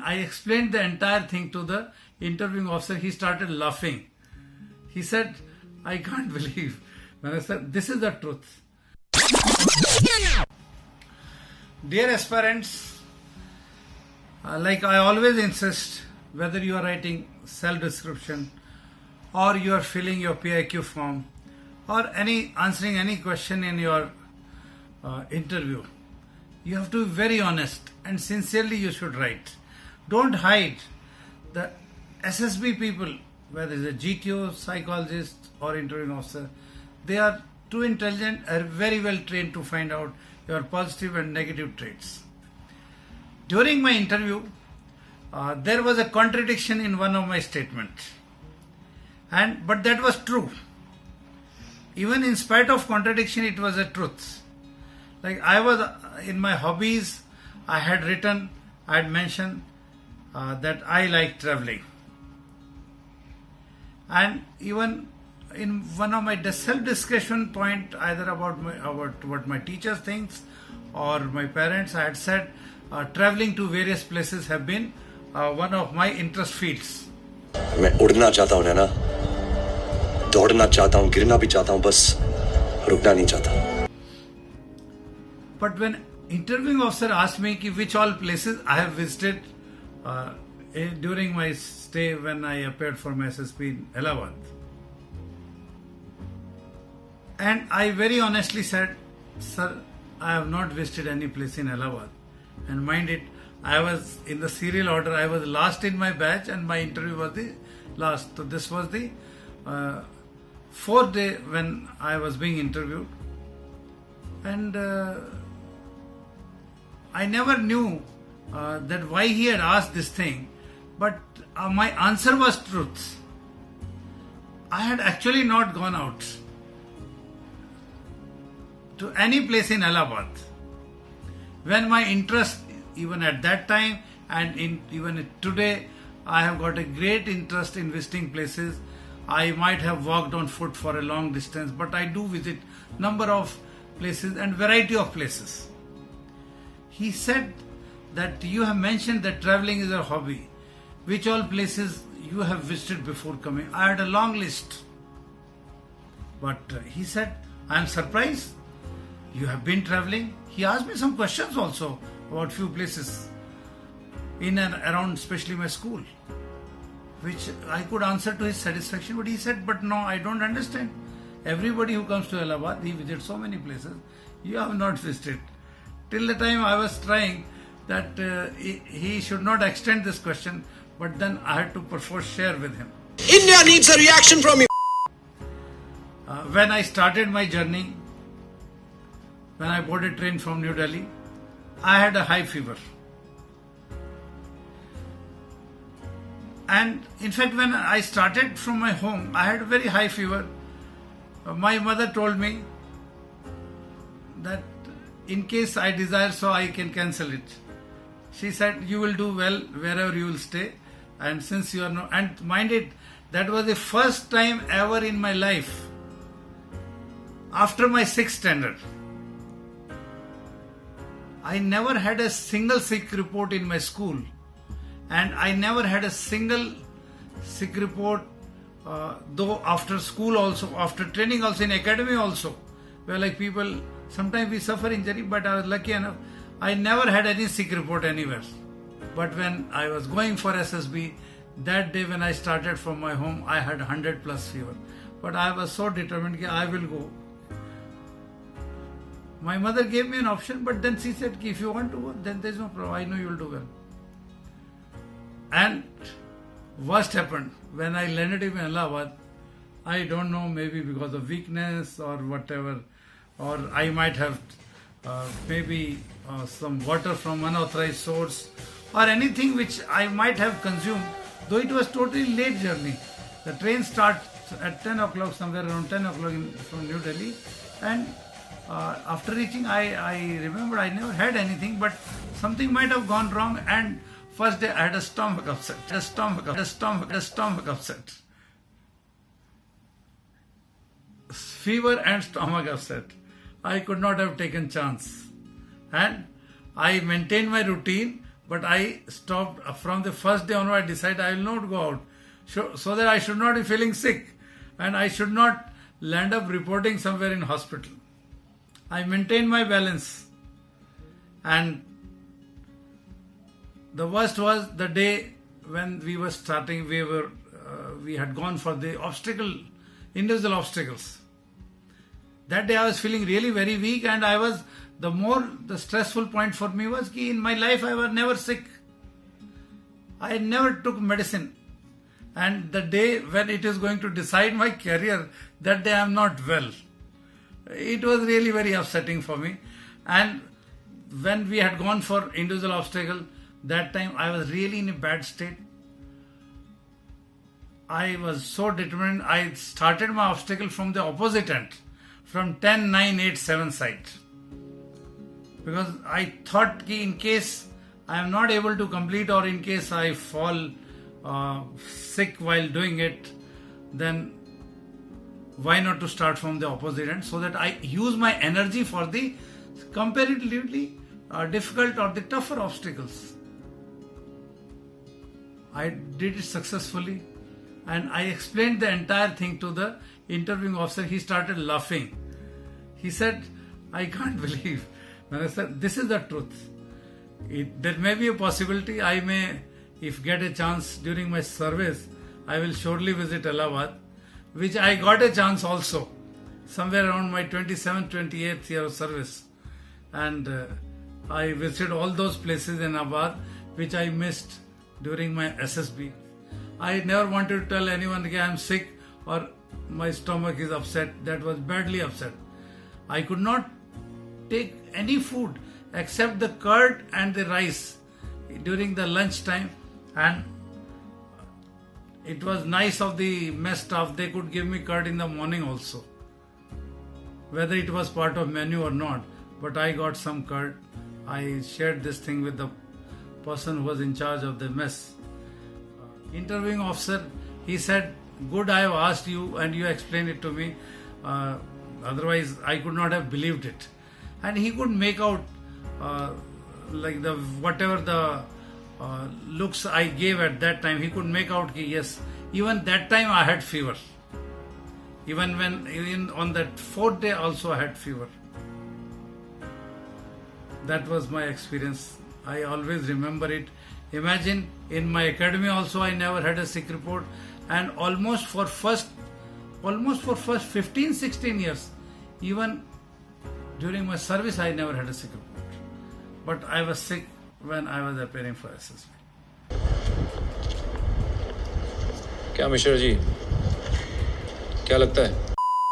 I explained the entire thing to the interviewing officer. He started laughing. He said, I can't believe. And I said, this is the truth. Dear aspirants, like I always insist, whether you are writing self-description or you are filling your PIQ form or answering any question in your interview, you have to be very honest and sincerely you should write. Don't hide. The SSB people, whether it's a GTO, psychologist or interviewing officer, they are too intelligent and very well trained to find out your positive and negative traits. During my interview, there was a contradiction in one of my statements, but that was true. Even in spite of contradiction, it was a truth. Like I was in my hobbies, I had mentioned that I like traveling, and even in one of my self-discussion point, either about what my teacher thinks or my parents, I had said traveling to various places have been one of my interest fields. मैं उड़ना चाहता हूँ ना, दौड़ना चाहता हूँ, गिरना भी चाहता हूँ, बस रुकना नहीं चाहता. But when interviewing officer asked me which all places I have visited during my stay when I appeared for my SSB in Allahabad, and I very honestly said, sir, I have not visited any place in Allahabad. And mind it, I was in the serial order, I was last in my batch and my interview was the last. So this was the fourth day when I was being interviewed, and I never knew that why he had asked this thing, but my answer was truth. I had actually not gone out to any place in Allahabad. When my interest, even at that time and even today, I have got a great interest in visiting places. I might have walked on foot for a long distance, but I do visit number of places and variety of places. He said that you have mentioned that traveling is a hobby. Which all places you have visited before coming? I had a long list. But he said, I am surprised. You have been traveling. He asked me some questions also about few places in and around, especially my school, which I could answer to his satisfaction. But he said, but no, I don't understand. Everybody who comes to Allahabad, he visits so many places. You have not visited. Till the time I was trying that he should not extend this question, but then I had to perforce share with him. India needs a reaction from you. When I started my journey, when I boarded a train from New Delhi, I had a high fever. And in fact, when I started from my home, I had a very high fever. My mother told me that in case I desire, so I can cancel it. She said, you will do well wherever you will stay. And since you are not, and mind it, that was the first time ever in my life after my 6th standard. I never had a single sick report in my school, and I never had a single sick report, though after school also, after training also, in academy also, where like people, sometimes we suffer injury, but I was lucky enough, I never had any sick report anywhere. But when I was going for SSB, that day when I started from my home, I had 100+ fever, but I was so determined that I will go. My mother gave me an option, but then she said, if you want to go, then there's no problem. I know you'll do well. And worst happened when I landed in Allahabad. I don't know, maybe because of weakness or whatever, or I might have some water from unauthorized source or anything which I might have consumed, though it was totally late journey. The train starts at 10 o'clock, somewhere around 10 o'clock from New Delhi, and after reaching, I remember I never had anything, but something might have gone wrong. And first day I had a stomach upset, stomach upset, fever and stomach upset. I could not have taken chance, and I maintained my routine. But I stopped from the first day onward. I decided I will not go out, so that I should not be feeling sick and I should not land up reporting somewhere in hospital. I maintained my balance, and the worst was the day when we were starting. We had gone for the individual obstacles. That day I was feeling really very weak, and I was the stressful point for me was that in my life I was never sick. I never took medicine, and the day when it is going to decide my career, that day I am not well. It was really very upsetting for me. And when we had gone for individual obstacle, that time I was really in a bad state. I was so determined. I started my obstacle from the opposite end, from 10, 9, 8, 7 side. Because I thought in case I am not able to complete, or in case I fall sick while doing it, then why not to start from the opposite end, so that I use my energy for the comparatively difficult or the tougher obstacles. I did it successfully, and I explained the entire thing to the interviewing officer. He started laughing. He said, "I can't believe." And I said, "This is the truth. There may be a possibility. I may, if get a chance during my service, I will surely visit Allahabad," which I got a chance also, somewhere around my 27th, 28th year of service. And I visited all those places in Allahabad which I missed during my SSB. I never wanted to tell anyone that I am sick or my stomach is upset. That was badly upset. I could not take any food except the curd and the rice during the lunch time, and it was nice of the mess staff. They could give me curd in the morning also, whether it was part of menu or not, but I got some curd. I shared this thing with the person who was in charge of the mess. Interviewing officer, he said, "Good, I have asked you and you explained it to me. Otherwise I could not have believed it." And he could make out like the whatever the looks I gave at that time, he could make out ki yes, even that time I had fever. Even on that fourth day also I had fever. That was my experience. I always remember it. Imagine, in my academy also I never had a sick report, and almost for first 15, 16 years, even during my service, I never had a sick report. But I was sick when I was appearing for SSB. क्या मिश्रा जी, क्या लगता है?